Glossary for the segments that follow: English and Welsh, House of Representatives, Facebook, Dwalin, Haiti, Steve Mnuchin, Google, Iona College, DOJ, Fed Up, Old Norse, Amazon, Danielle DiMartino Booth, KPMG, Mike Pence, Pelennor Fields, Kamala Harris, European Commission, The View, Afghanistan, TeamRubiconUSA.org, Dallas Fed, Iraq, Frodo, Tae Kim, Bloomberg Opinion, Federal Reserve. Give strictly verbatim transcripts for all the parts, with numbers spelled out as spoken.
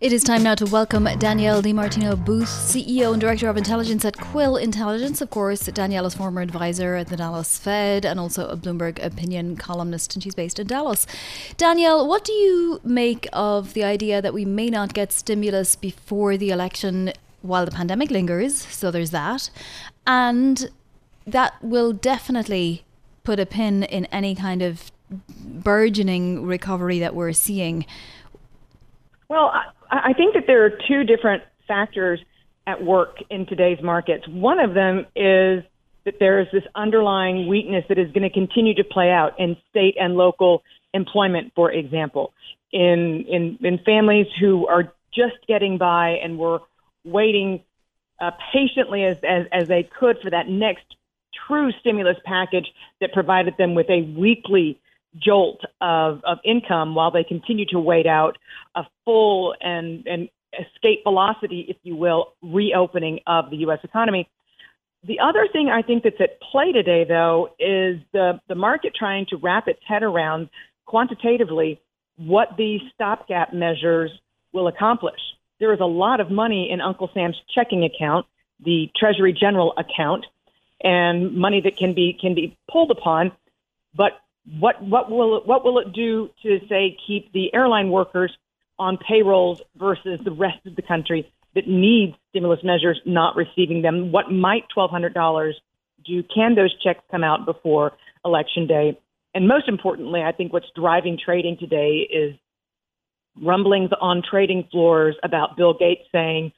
It is time now to welcome Danielle DiMartino Booth, C E O and Director of Intelligence at Quill Intelligence. Of course, Danielle is former advisor at the Dallas Fed and also a Bloomberg Opinion columnist, and she's based in Dallas. Danielle, what do you make of the idea that we may not get stimulus before the election while the pandemic lingers? So there's that. And that will definitely put a pin in any kind of burgeoning recovery that we're seeing. Well, I- I think that there are two different factors at work in today's markets. One of them is that there is this underlying weakness that is going to continue to play out in state and local employment, for example, in in, in families who are just getting by and were waiting uh, patiently as, as, as they could for that next true stimulus package that provided them with a weekly jolt of, of income while they continue to wait out a full and, and escape velocity, if you will, reopening of the U S economy. The other thing I think that's at play today, though, is the, the market trying to wrap its head around quantitatively what these stopgap measures will accomplish. There is a lot of money in Uncle Sam's checking account, the Treasury General account, and money that can be can be pulled upon, but What what will it, what will it do to, say, keep the airline workers on payrolls versus the rest of the country that needs stimulus measures not receiving them? What might twelve hundred dollars do? Can those checks come out before Election Day? And most importantly, I think what's driving trading today is rumblings on trading floors about Bill Gates saying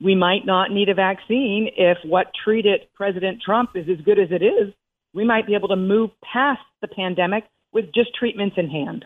we might not need a vaccine if what treated President Trump is as good as it is. We might be able to move past the pandemic with just treatments in hand.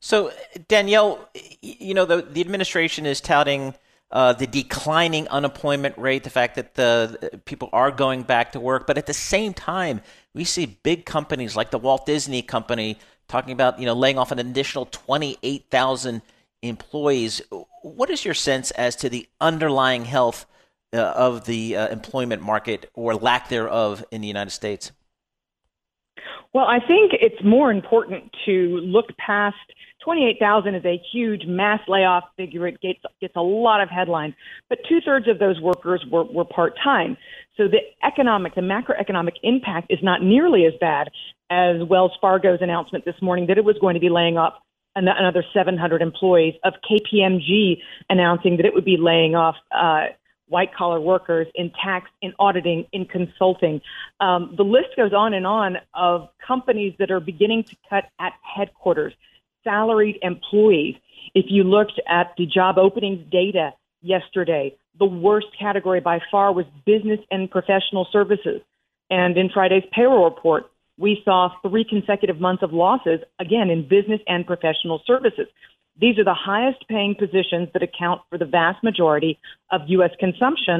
So, Danielle, you know, the, the administration is touting uh, the declining unemployment rate, the fact that the, the people are going back to work. But at the same time, we see big companies like the Walt Disney Company talking about, you know, laying off an additional twenty-eight thousand employees. What is your sense as to the underlying health Uh, of the uh, employment market, or lack thereof, in the United States? Well, I think it's more important to look past twenty-eight thousand is a huge mass layoff figure. It gets, gets a lot of headlines, but two-thirds of those workers were, were part-time. So the economic, the macroeconomic impact is not nearly as bad as Wells Fargo's announcement this morning that it was going to be laying off another seven hundred employees, of K P M G announcing that it would be laying off uh white-collar workers in tax, in auditing, in consulting. Um, the list goes on and on of companies that are beginning to cut at headquarters, salaried employees. If you looked at the job openings data yesterday, the worst category by far was business and professional services. And in Friday's payroll report, we saw three consecutive months of losses, again, in business and professional services. These are the highest-paying positions that account for the vast majority of U S consumption,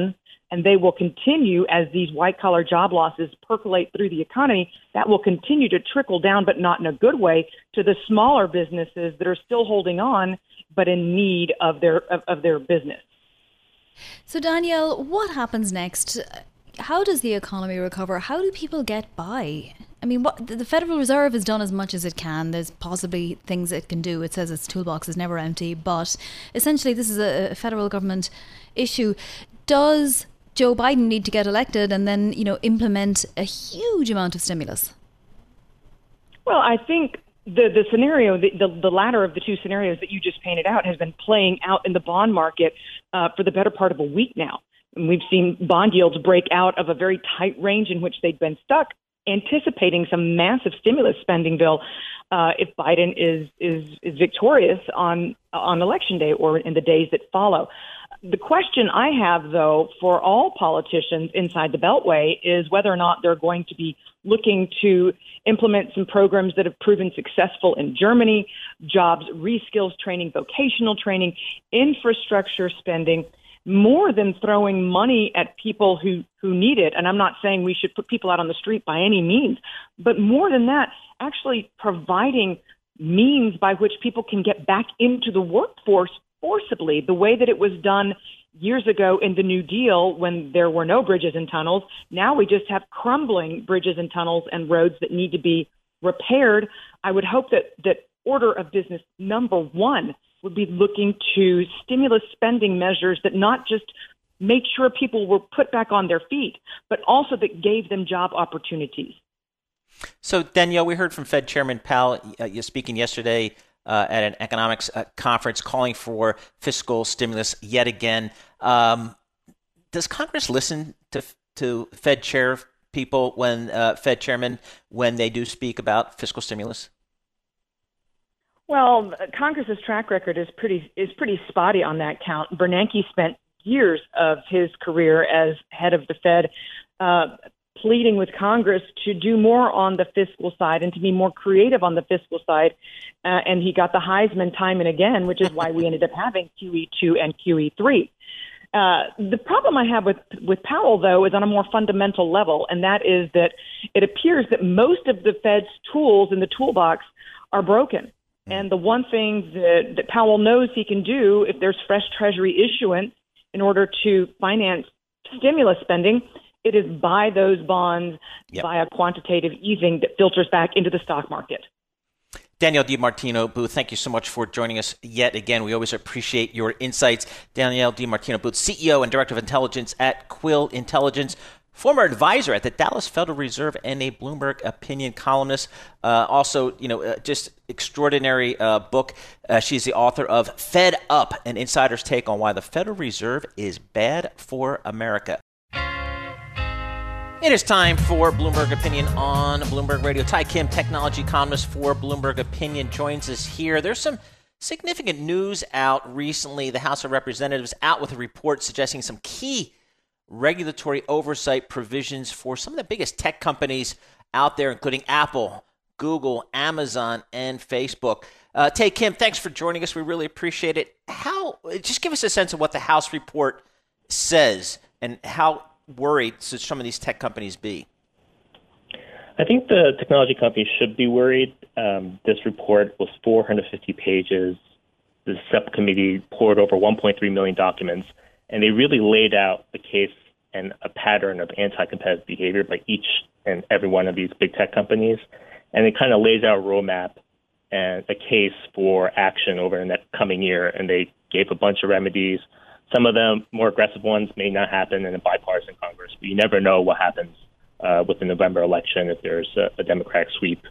and they will continue as these white-collar job losses percolate through the economy. That will continue to trickle down, but not in a good way, to the smaller businesses that are still holding on, but in need of their of, of their business. So, Danielle, what happens next? How does the economy recover? How do people get by? I mean, what, the Federal Reserve has done as much as it can. There's possibly things it can do. It says its toolbox is never empty, but essentially this is a, a federal government issue. Does Joe Biden need to get elected and then, you know, implement a huge amount of stimulus? Well, I think the, the scenario, the, the, the latter of the two scenarios that you just painted out has been playing out in the bond market uh, for the better part of a week now. And we've seen bond yields break out of a very tight range in which they'd been stuck, anticipating some massive stimulus spending bill uh, if Biden is, is is victorious on on Election Day or in the days that follow. The question I have, though, for all politicians inside the Beltway is whether or not they're going to be looking to implement some programs that have proven successful in Germany: jobs, reskills training, vocational training, infrastructure spending, more than throwing money at people who, who need it. And I'm not saying we should put people out on the street by any means, but more than that, actually providing means by which people can get back into the workforce forcibly, the way that it was done years ago in the New Deal when there were no bridges and tunnels. Now we just have crumbling bridges and tunnels and roads that need to be repaired. I would hope that that order of business number one would be looking to stimulus spending measures that not just make sure people were put back on their feet, but also that gave them job opportunities. So, Danielle, we heard from Fed Chairman Powell uh, speaking yesterday uh, at an economics uh, conference calling for fiscal stimulus yet again. Um, does Congress listen to to Fed chair people when uh, Fed chairmen when they do speak about fiscal stimulus? Well, Congress's track record is pretty is pretty spotty on that count. Bernanke spent years of his career as head of the Fed uh, pleading with Congress to do more on the fiscal side and to be more creative on the fiscal side. Uh, and he got the Heisman time and again, which is why we ended up having Q E two and Q E three. Uh, the problem I have with, with Powell, though, is on a more fundamental level, and that is that it appears that most of the Fed's tools in the toolbox are broken. And the one thing that, that Powell knows he can do if there's fresh Treasury issuance in order to finance stimulus spending, it is buy those bonds yep. via quantitative easing that filters back into the stock market. Danielle DiMartino Booth, thank you so much for joining us yet again. We always appreciate your insights. Danielle DiMartino Booth, C E O and Director of Intelligence at Quill Intelligence, former advisor at the Dallas Federal Reserve and a Bloomberg Opinion columnist. Uh, also, you know, uh, just extraordinary uh, book. Uh, she's the author of Fed Up, an insider's take on why the Federal Reserve is bad for America. It is time for Bloomberg Opinion on Bloomberg Radio. Tae Kim, technology columnist for Bloomberg Opinion, joins us here. There's some significant news out recently. The House of Representatives out with a report suggesting some key regulatory oversight provisions for some of the biggest tech companies out there, including Apple, Google, Amazon, and Facebook. Uh, Tae Kim, thanks for joining us. We really appreciate it. How? Just give us a sense of what the House report says and how worried should some of these tech companies be? I think the technology companies should be worried. Um, this report was four hundred fifty pages. The subcommittee poured over one point three million documents. And they really laid out a case and a pattern of anti-competitive behavior by each and every one of these big tech companies. And it kind of lays out a roadmap and a case for action over the next coming year. And they gave a bunch of remedies. Some of the more aggressive ones may not happen in a bipartisan Congress, but you never know what happens uh, with the November election if there's a, a Democratic sweep.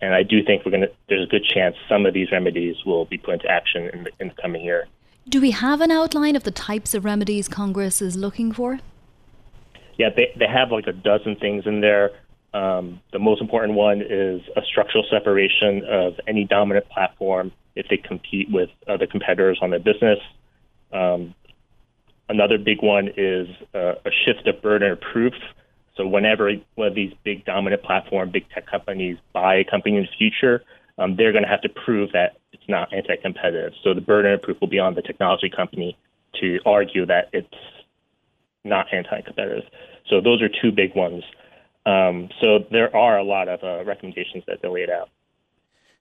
And I do think we're going to. There's a good chance some of these remedies will be put into action in the, in the coming year. Do we have an outline of the types of remedies Congress is looking for? Yeah, they they have like a dozen things in there. Um, the most important one is a structural separation of any dominant platform if they compete with other competitors on their business. Um, another big one is uh, a shift of burden of proof. So whenever one of these big dominant platform, big tech companies buy a company in the future, Um, they're going to have to prove that it's not anti-competitive. So the burden of proof will be on the technology company to argue that it's not anti-competitive. So those are two big ones. Um, so there are a lot of uh, recommendations that they laid out.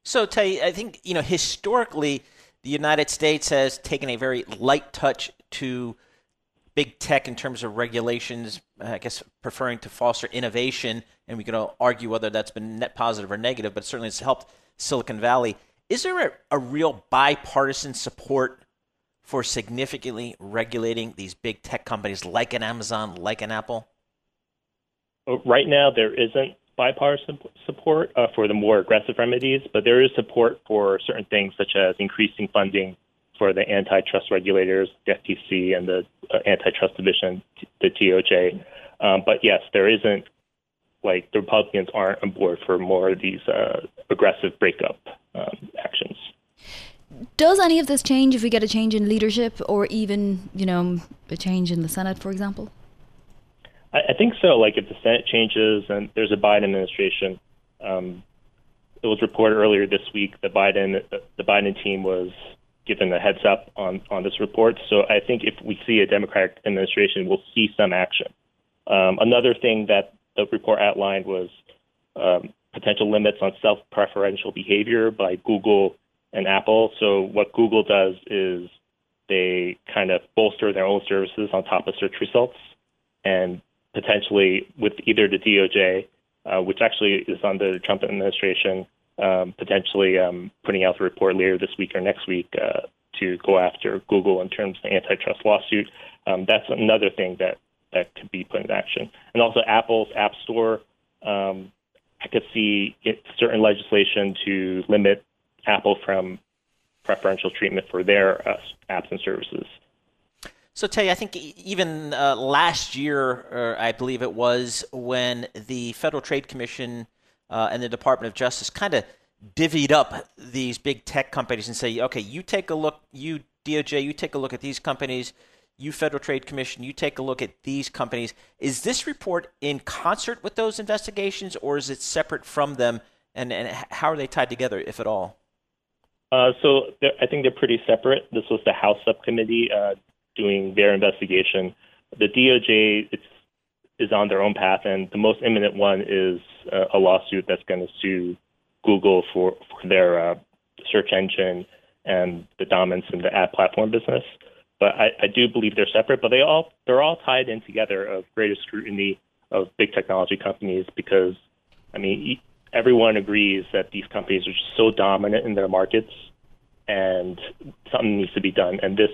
So, Tae, I think, you know, historically, the United States has taken a very light touch to big tech in terms of regulations, I guess preferring to foster innovation. And we can all argue whether that's been net positive or negative, but certainly it's helped Silicon Valley. Is there a, a real bipartisan support for significantly regulating these big tech companies like an Amazon, like an Apple? Right now, there isn't bipartisan support uh, for the more aggressive remedies, but there is support for certain things such as increasing funding for the antitrust regulators, the F T C, and the uh, antitrust division, the D O J. Um, but yes, there isn't. Like the Republicans aren't on board for more of these uh, aggressive breakup um, actions. Does any of this change if we get a change in leadership or even, you know, a change in the Senate, for example? I, I think so. Like if the Senate changes and there's a Biden administration, um, it was reported earlier this week that Biden, the Biden team was given a heads up on, on this report. So I think if we see a Democratic administration, we'll see some action. Um, another thing that the report outlined was um, potential limits on self-preferential behavior by Google and Apple. So what Google does is they kind of bolster their own services on top of search results, and potentially with either the D O J, uh, which actually is under the Trump administration, um, potentially um, putting out the report later this week or next week uh, to go after Google in terms of the antitrust lawsuit. Um, that's another thing that, that could be put in action. And also Apple's App Store, um, I could see it, certain legislation to limit Apple from preferential treatment for their uh, apps and services. So, Tae, I think even uh, last year, I believe it was, when the Federal Trade Commission uh, and the Department of Justice kind of divvied up these big tech companies and say, okay, you take a look, you D O J, you take a look at these companies, you Federal Trade Commission, you take a look at these companies. Is this report in concert with those investigations, or is it separate from them, and, and how are they tied together, if at all? Uh, so I think they're pretty separate. This was the House subcommittee uh, doing their investigation. The D O J it's, is on their own path, and the most imminent one is uh, a lawsuit that's going to sue Google for, for their uh, search engine and the dominance in the ad platform business. But I, I do believe they're separate, but they all, they're all tied in together of greater scrutiny of big technology companies because, I mean, everyone agrees that these companies are just so dominant in their markets and something needs to be done. And this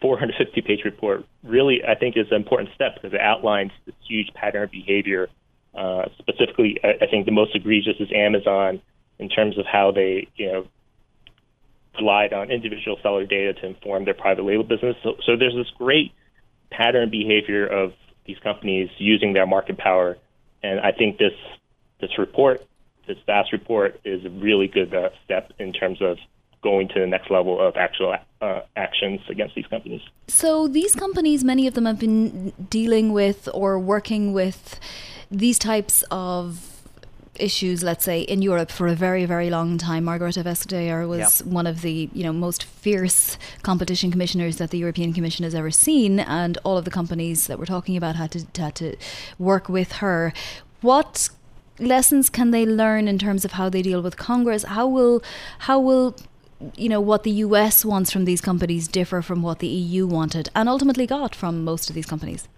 four hundred fifty page report really, I think, is an important step because it outlines this huge pattern of behavior. Uh, specifically, I, I think the most egregious is Amazon in terms of how they, you know, relied on individual seller data to inform their private label business. So, so there's this great pattern behavior of these companies using their market power. And I think this this report, this vast report, is a really good uh, step in terms of going to the next level of actual uh, actions against these companies. So these companies, many of them have been dealing with or working with these types of issues, let's say, in Europe for a very, very long time. Margrethe Vestager was yep. one of the you know most fierce competition commissioners that the European Commission has ever seen, and all of the companies that we're talking about had to had to work with her. What lessons can they learn in terms of how they deal with Congress? How will how will you know what the U S wants from these companies differ from what the E U wanted and ultimately got from most of these companies?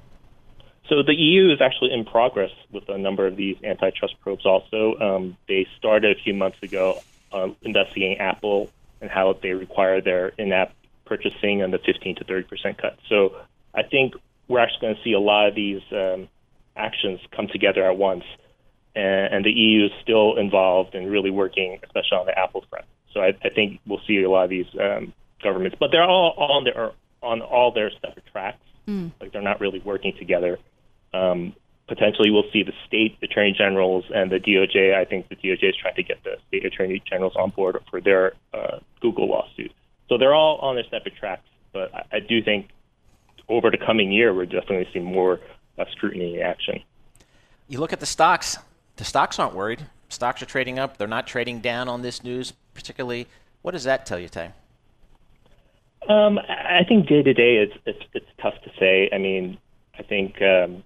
So the E U is actually in progress with a number of these antitrust probes also. Um, they started a few months ago uh, investigating Apple and how they require their in-app purchasing and the fifteen to thirty percent cut. So I think we're actually going to see a lot of these um, actions come together at once. And, and the E U is still involved and really working, especially on the Apple front. So I, I think we'll see a lot of these um, governments. But they're all, all on, their, on all their separate tracks. Mm. Like they're not really working together. Um, potentially, we'll see the state attorney generals and the D O J. I think the D O J is trying to get the state attorney generals on board for their uh, Google lawsuit. So they're all on their separate tracks. But I, I do think over the coming year, we're definitely seeing more uh, scrutiny and action. You look at the stocks. The stocks aren't worried. Stocks are trading up. They're not trading down on this news, particularly. What does that tell you, Tae? Um, I think day to day, it's, it's it's tough to say. I mean, I think. Um,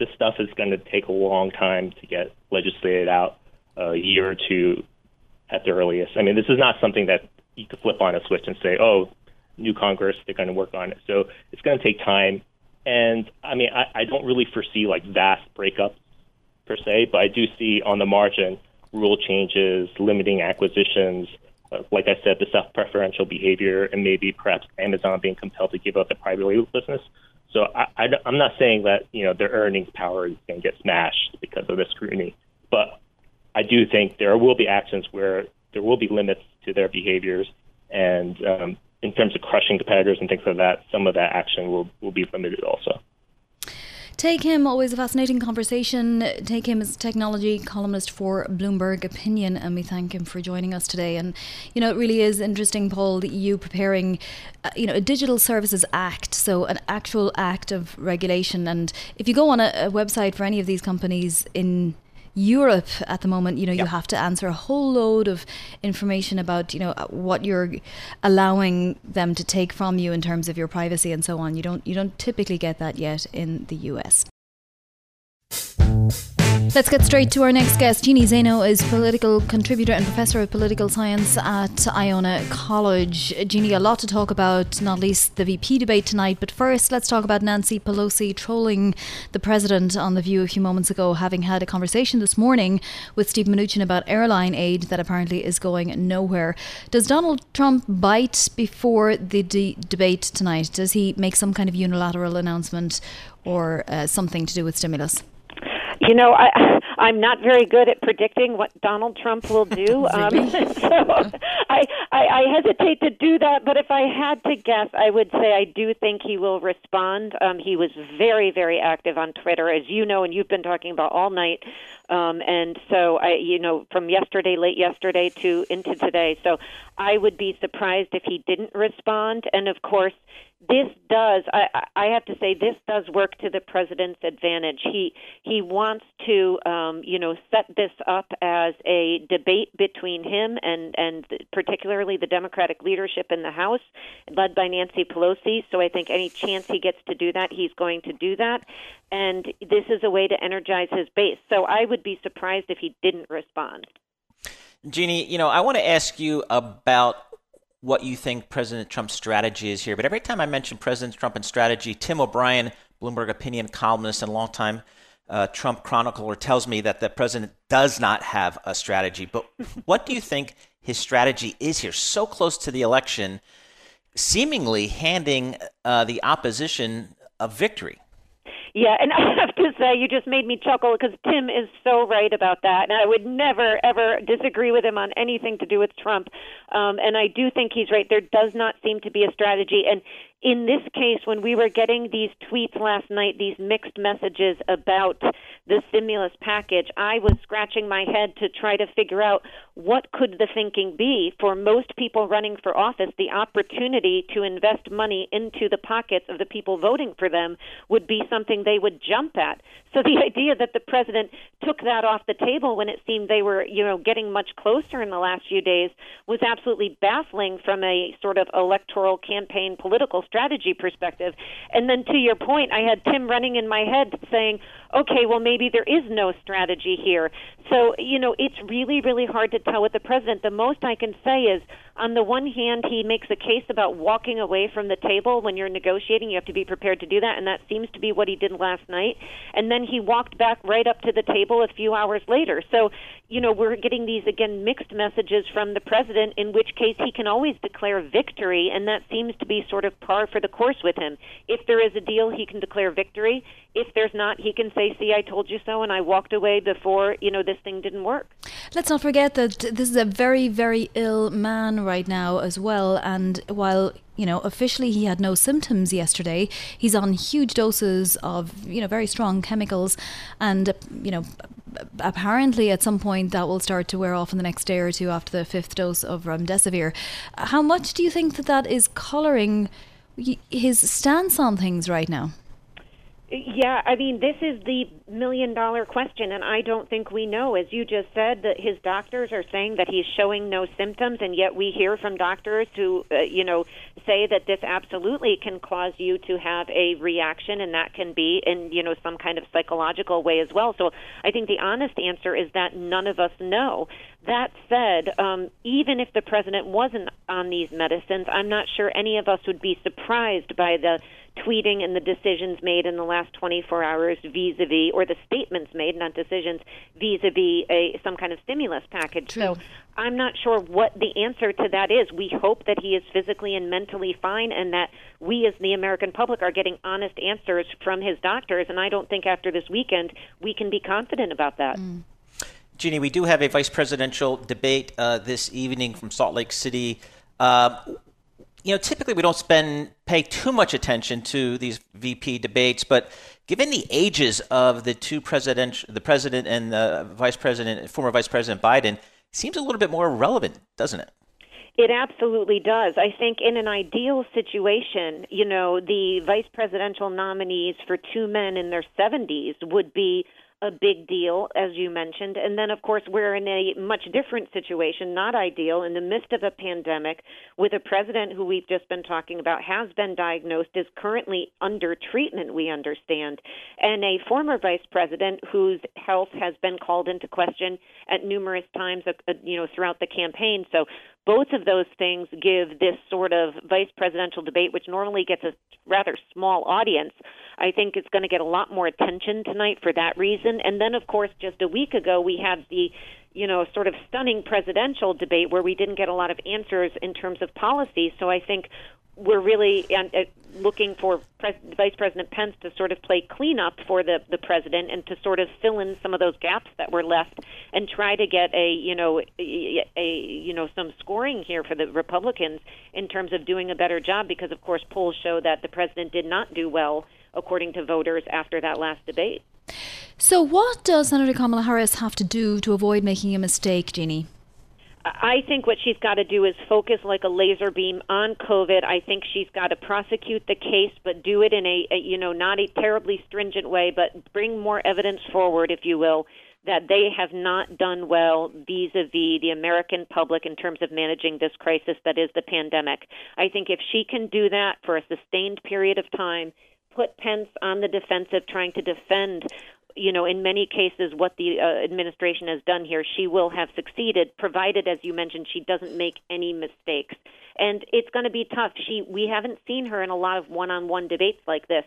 This stuff is going to take a long time to get legislated out, a year or two at the earliest. I mean, this is not something that you could flip on a switch and say, oh, new Congress, they're going to work on it. So it's going to take time. And, I mean, I, I don't really foresee, like, vast breakups per se, but I do see on the margin rule changes, limiting acquisitions, uh, like I said, the self-preferential behavior, and maybe perhaps Amazon being compelled to give up the private label business. So I, I, I'm not saying that, you know, their earnings power is going to get smashed because of the scrutiny. But I do think there will be actions where there will be limits to their behaviors. And um, in terms of crushing competitors and things like that, some of that action will, will be limited also. Tae Kim, always a fascinating conversation. Tae Kim is a technology columnist for Bloomberg Opinion, and we thank him for joining us today. And, you know, it really is interesting, Paul, the E U preparing, uh, you know, a Digital Services Act, so an actual act of regulation. And if you go on a, a website for any of these companies in Europe at the moment, you know, yep. you have to answer a whole load of information about, you know, what you're allowing them to take from you in terms of your privacy and so on. You don't you don't typically get that yet in the U S Let's get straight to our next guest. Jeanne Zaino is political contributor and professor of political science at Iona College. Jeanne, a lot to talk about, not least the V P debate tonight. But first, let's talk about Nancy Pelosi trolling the president on The View a few moments ago, having had a conversation this morning with Steve Mnuchin about airline aid that apparently is going nowhere. Does Donald Trump bite before the de- debate tonight? Does he make some kind of unilateral announcement or uh, something to do with stimulus? You know, I, I'm not very good at predicting what Donald Trump will do, um, so I, I, I hesitate to do that. But if I had to guess, I would say I do think he will respond. Um, he was very, very active on Twitter, as you know, and you've been talking about all night. Um, and so, I, you know, from yesterday, late yesterday to into today. So I would be surprised if he didn't respond. And, of course, This does, I, I have to say, this does work to the president's advantage. He he wants to, um, you know, set this up as a debate between him and, and particularly the Democratic leadership in the House, led by Nancy Pelosi. So I think any chance he gets to do that, he's going to do that. And this is a way to energize his base. So I would be surprised if he didn't respond. Jeanne, you know, I want to ask you about what you think President Trump's strategy is here. But every time I mention President Trump and strategy, Tim O'Brien, Bloomberg Opinion columnist and longtime uh, Trump chronicler, tells me that the president does not have a strategy. But what do you think his strategy is here? So close to the election, seemingly handing uh, the opposition a victory. Yeah, and I have to say, you just made me chuckle because Tim is so right about that. And I would never, ever disagree with him on anything to do with Trump. Um, and I do think he's right. There does not seem to be a strategy. And in this case, when we were getting these tweets last night, these mixed messages about the stimulus package, I was scratching my head to try to figure out what could the thinking be for most people running for office. The opportunity to invest money into the pockets of the people voting for them would be something they would jump at. So the idea that the president took that off the table when it seemed they were, you know, getting much closer in the last few days was absolutely baffling from a sort of electoral campaign political strategy perspective. And then to your point, I had Tim running in my head saying, okay, well, maybe there is no strategy here. So, you know, it's really, really hard to tell with the president. The most I can say is, on the one hand, he makes a case about walking away from the table. When you're negotiating, you have to be prepared to do that, and that seems to be what he did last night. And then he walked back right up to the table a few hours later. So, you know, we're getting these, again, mixed messages from the president, in which case he can always declare victory, and that seems to be sort of par for the course with him. If there is a deal, he can declare victory. If there's not, he can say, see, I told you so, and I walked away before, you know, this thing didn't work. Let's not forget that this is a very, very ill man right now as well. And while, you know, officially he had no symptoms yesterday, he's on huge doses of, you know, very strong chemicals. And, you know, apparently at some point that will start to wear off in the next day or two after the fifth dose of remdesivir. How much do you think that that is colouring his stance on things right now? Yeah, I mean, this is the million-dollar question, and I don't think we know. As you just said, that his doctors are saying that he's showing no symptoms, and yet we hear from doctors who, uh, you know, say that this absolutely can cause you to have a reaction, and that can be in, you know, some kind of psychological way as well. So I think the honest answer is that none of us know. That said, um, even if the president wasn't on these medicines, I'm not sure any of us would be surprised by the tweeting and the decisions made in the last twenty-four hours vis-a-vis, or the statements made, not decisions, vis-a-vis a, some kind of stimulus package. True. So I'm not sure what the answer to that is. We hope that he is physically and mentally fine, and that we as the American public are getting honest answers from his doctors, and I don't think after this weekend we can be confident about that. Mm. Jeanne, we do have a vice presidential debate uh, this evening from Salt Lake City. Uh, You know, typically we don't spend pay too much attention to these V P debates, but given the ages of the two president, the president and the vice president, former Vice President Biden, it seems a little bit more relevant, doesn't it? It absolutely does. I think in an ideal situation, you know, the vice presidential nominees for two men in their seventies would be a big deal, as you mentioned. And then, of course, we're in a much different situation, not ideal, in the midst of a pandemic with a president who we've just been talking about has been diagnosed, is currently under treatment, we understand, and a former vice president whose health has been called into question at numerous times, you know, throughout the campaign. So both of those things give this sort of vice presidential debate, which normally gets a rather small audience, I think it's going to get a lot more attention tonight for that reason. And then, of course, just a week ago, we had the, you know, sort of stunning presidential debate where we didn't get a lot of answers in terms of policy. So I think we're really looking for Pre- Vice President Pence to sort of play cleanup for the, the president and to sort of fill in some of those gaps that were left and try to get a, you know, a, a, you know, some scoring here for the Republicans in terms of doing a better job because, of course, polls show that the president did not do well, according to voters, after that last debate. So what does Senator Kamala Harris have to do to avoid making a mistake, Jeannie? I think what she's got to do is focus like a laser beam on COVID. I think she's got to prosecute the case, but do it in a, a, you know, not a terribly stringent way, but bring more evidence forward, if you will, that they have not done well vis-a-vis the American public in terms of managing this crisis that is the pandemic. I think if she can do that for a sustained period of time, put Pence on the defensive, trying to defend, you know, in many cases, what the uh, administration has done here, she will have succeeded, provided, as you mentioned, she doesn't make any mistakes. And it's going to be tough. She, we haven't seen her in a lot of one-on-one debates like this,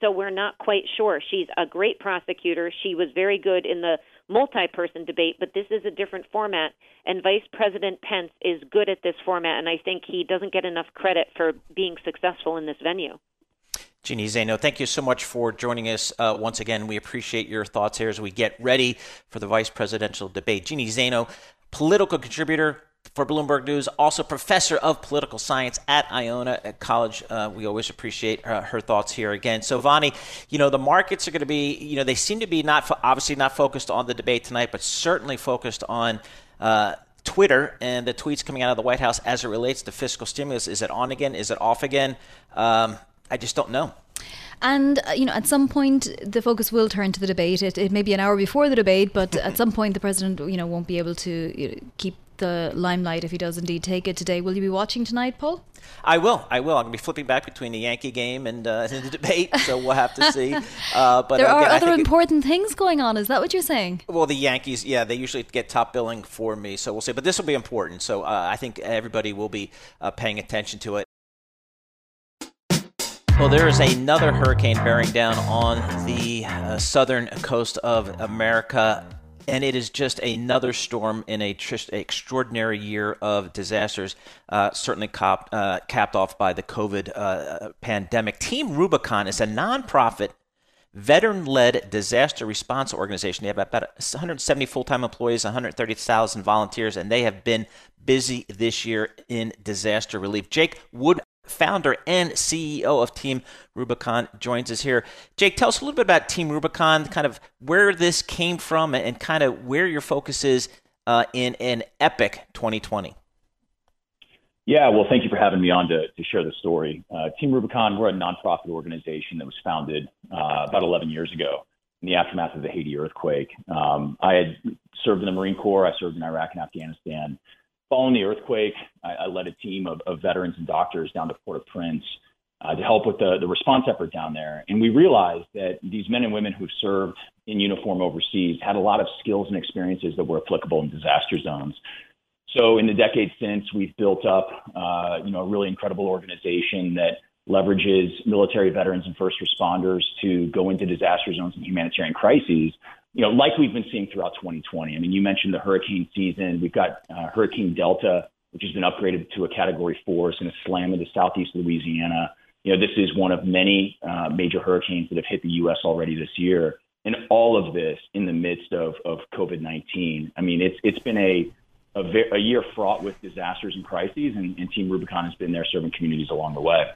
so we're not quite sure. She's a great prosecutor. She was very good in the multi-person debate, but this is a different format, and Vice President Pence is good at this format, and I think he doesn't get enough credit for being successful in this venue. Jeanne Zaino, thank you so much for joining us uh, once again. We appreciate your thoughts here as we get ready for the vice presidential debate. Jeanne Zaino, political contributor for Bloomberg News, also professor of political science at Iona College. Uh, we always appreciate her, her thoughts here again. So, Vonnie, you know, the markets are going to be, you know, they seem to be not fo- obviously not focused on the debate tonight, but certainly focused on uh, Twitter and the tweets coming out of the White House as it relates to fiscal stimulus. Is it on again? Is it off again? Um, I just don't know. And, uh, you know, at some point, the focus will turn to the debate. It, it may be an hour before the debate, but at some point, the president, you know, won't be able to you know, keep the limelight if he does indeed take it today. Will you be watching tonight, Paul? I will. I will. I'm going to be flipping back between the Yankee game and uh, the debate, so we'll have to see. Uh, but there again, are other important it, things going on. Is that what you're saying? Well, the Yankees, yeah, they usually get top billing for me, so we'll see. But this will be important, so uh, I think everybody will be uh, paying attention to it. Well, there is another hurricane bearing down on the uh, southern coast of America, and it is just another storm in a tr- extraordinary year of disasters, uh, certainly cop- uh, capped off by the COVID uh, pandemic. Team Rubicon is a nonprofit, veteran-led disaster response organization. They have about one hundred seventy full-time employees, one hundred thirty thousand volunteers, and they have been busy this year in disaster relief. Jake Wood, founder and C E O of Team Rubicon, joins us here. Jake, tell us a little bit about Team Rubicon, kind of where this came from and kind of where your focus is uh, in an epic twenty twenty. Yeah, well, thank you for having me on to, to share the story. Uh, Team Rubicon, we're a nonprofit organization that was founded uh, about eleven years ago in the aftermath of the Haiti earthquake. Um, I had served in the Marine Corps. I served in Iraq and Afghanistan. Following the earthquake, I, I led a team of, of veterans and doctors down to Port-au-Prince uh, to help with the, the response effort down there. And we realized that these men and women who served in uniform overseas had a lot of skills and experiences that were applicable in disaster zones. So in the decades since, we've built up uh, you know, a really incredible organization that leverages military veterans and first responders to go into disaster zones and humanitarian crises, you know, like we've been seeing throughout twenty twenty. I mean, you mentioned the hurricane season. We've got uh, Hurricane Delta, which has been upgraded to a Category four. It's going to slam into southeast Louisiana. You know, this is one of many uh, major hurricanes that have hit the U S already this year. And all of this in the midst of, of COVID nineteen. I mean, it's it's been a a, ve- a year fraught with disasters and crises, and, and Team Rubicon has been there serving communities along the way.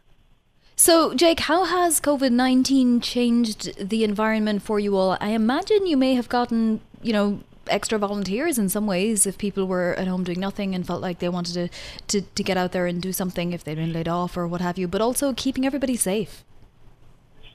So, Jake, how has COVID nineteen changed the environment for you all? I imagine you may have gotten, you know, extra volunteers in some ways if people were at home doing nothing and felt like they wanted to, to, to get out there and do something if they'd been laid off or what have you, but also keeping everybody safe.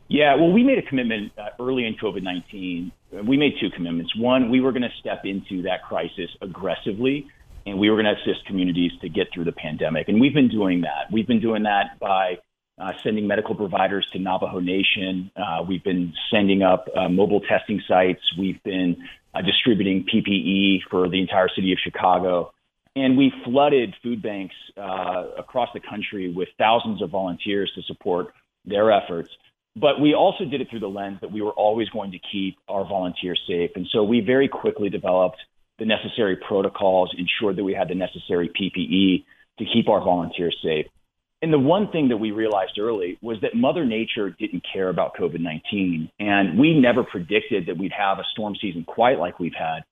Yeah, well, we made a commitment uh, early in COVID nineteen. We made two commitments. One, we were going to step into that crisis aggressively, and we were going to assist communities to get through the pandemic. And we've been doing that. We've been doing that by uh, sending medical providers to Navajo Nation. Uh, we've been sending up uh, mobile testing sites. We've been uh, distributing P P E for the entire city of Chicago. And we flooded food banks uh, across the country with thousands of volunteers to support their efforts. But we also did it through the lens that we were always going to keep our volunteers safe. And so we very quickly developed the necessary protocols, ensured that we had the necessary P P E to keep our volunteers safe. And the one thing that we realized early was that Mother Nature didn't care about COVID nineteen. And we never predicted that we'd have a storm season quite like we've had.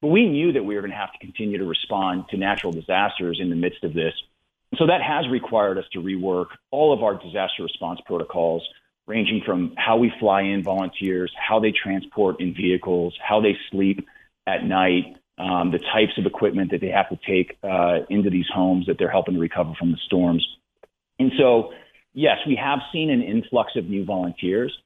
But we knew that we were going to have to continue to respond to natural disasters in the midst of this. So that has required us to rework all of our disaster response protocols, ranging from how we fly in volunteers, how they transport in vehicles, how they sleep at night, um, the types of equipment that they have to take uh, into these homes that they're helping to recover from the storms. And so, yes, we have seen an influx of new volunteers,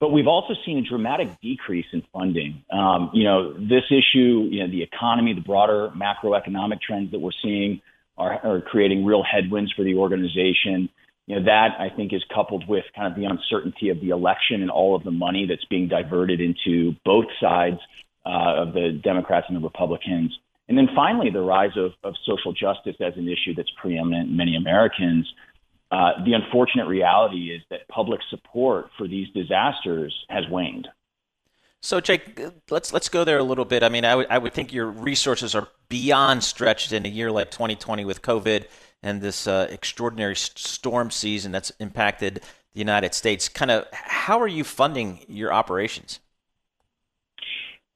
but we've also seen a dramatic decrease in funding. Um, you know, this issue, you know, the economy, the broader macroeconomic trends that we're seeing are, are creating real headwinds for the organization. You know, that, I think, is coupled with kind of the uncertainty of the election and all of the money that's being diverted into both sides uh, of the Democrats and the Republicans. And then finally, the rise of, of social justice as an issue that's preeminent in many Americans. Uh, the unfortunate reality is that public support for these disasters has waned. So, Jake, let's let's go there a little bit. I mean, I would I would think your resources are beyond stretched in a year like twenty twenty with COVID and this uh, extraordinary st- storm season that's impacted the United States. Kind of, how are you funding your operations?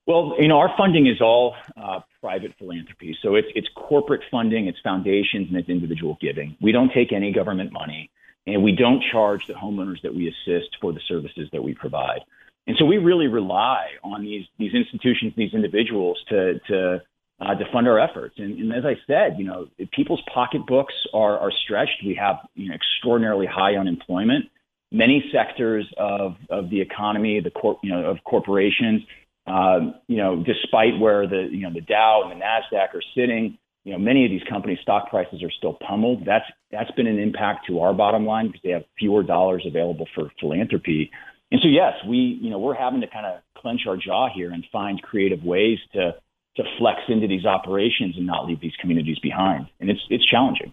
Well, you know, our funding is all uh, private philanthropy. So it's it's corporate funding, it's foundations, and it's individual giving. We don't take any government money, and we don't charge the homeowners that we assist for the services that we provide. And so we really rely on these these institutions, these individuals to to, uh, to fund our efforts. And, and as I said, you know, people's pocketbooks are, are stretched. We have, you know, extraordinarily high unemployment. Many sectors of, of the economy, the corp, you know, of corporations, um, you know, despite where the you know the Dow and the NASDAQ are sitting, you know, many of these companies' stock prices are still pummeled. That's that's been an impact to our bottom line because they have fewer dollars available for philanthropy. And so, yes, we, you know, we're having to kind of clench our jaw here and find creative ways to to flex into these operations and not leave these communities behind. And it's it's challenging.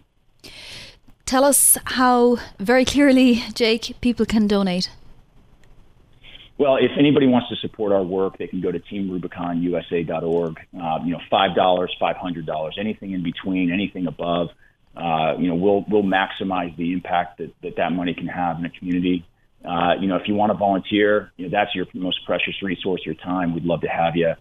Tell us how, very clearly, Jake, people can donate. Well, if anybody wants to support our work, they can go to Team Rubicon U S A dot org. Uh, you know, five dollars, five hundred dollars, anything in between, anything above. Uh, you know, we'll we'll maximize the impact that that, that money can have in a community. Uh, you know, if you want to volunteer, you know, that's your most precious resource, your time. We'd love to have you.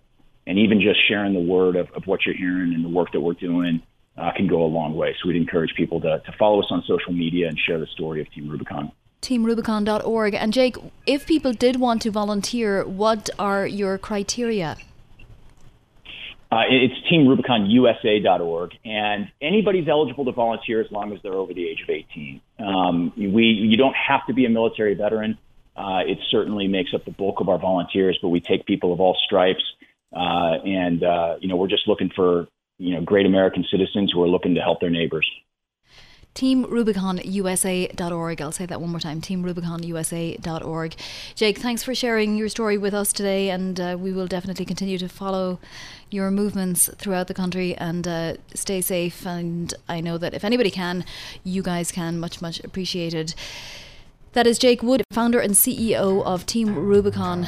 And even just sharing the word of, of what you're hearing and the work that we're doing uh, can go a long way. So we'd encourage people to, to follow us on social media and share the story of Team Rubicon. Team Rubicon dot org. And Jake, if people did want to volunteer, what are your criteria? Uh, it's Team Rubicon U S A dot org, and anybody's eligible to volunteer as long as they're over the age of eighteen. Um, we you don't have to be a military veteran. Uh, it certainly makes up the bulk of our volunteers, but we take people of all stripes, uh, and uh, you know we're just looking for you know great American citizens who are looking to help their neighbors. Team Rubicon U S A dot org. I'll say that one more time, Team Rubicon U S A dot org. Jake, thanks for sharing your story with us today, and uh, we will definitely continue to follow your movements throughout the country, and uh, stay safe. And I know that if anybody can, you guys can. Much, much appreciated. That is Jake Wood, founder and C E O of Team Rubicon.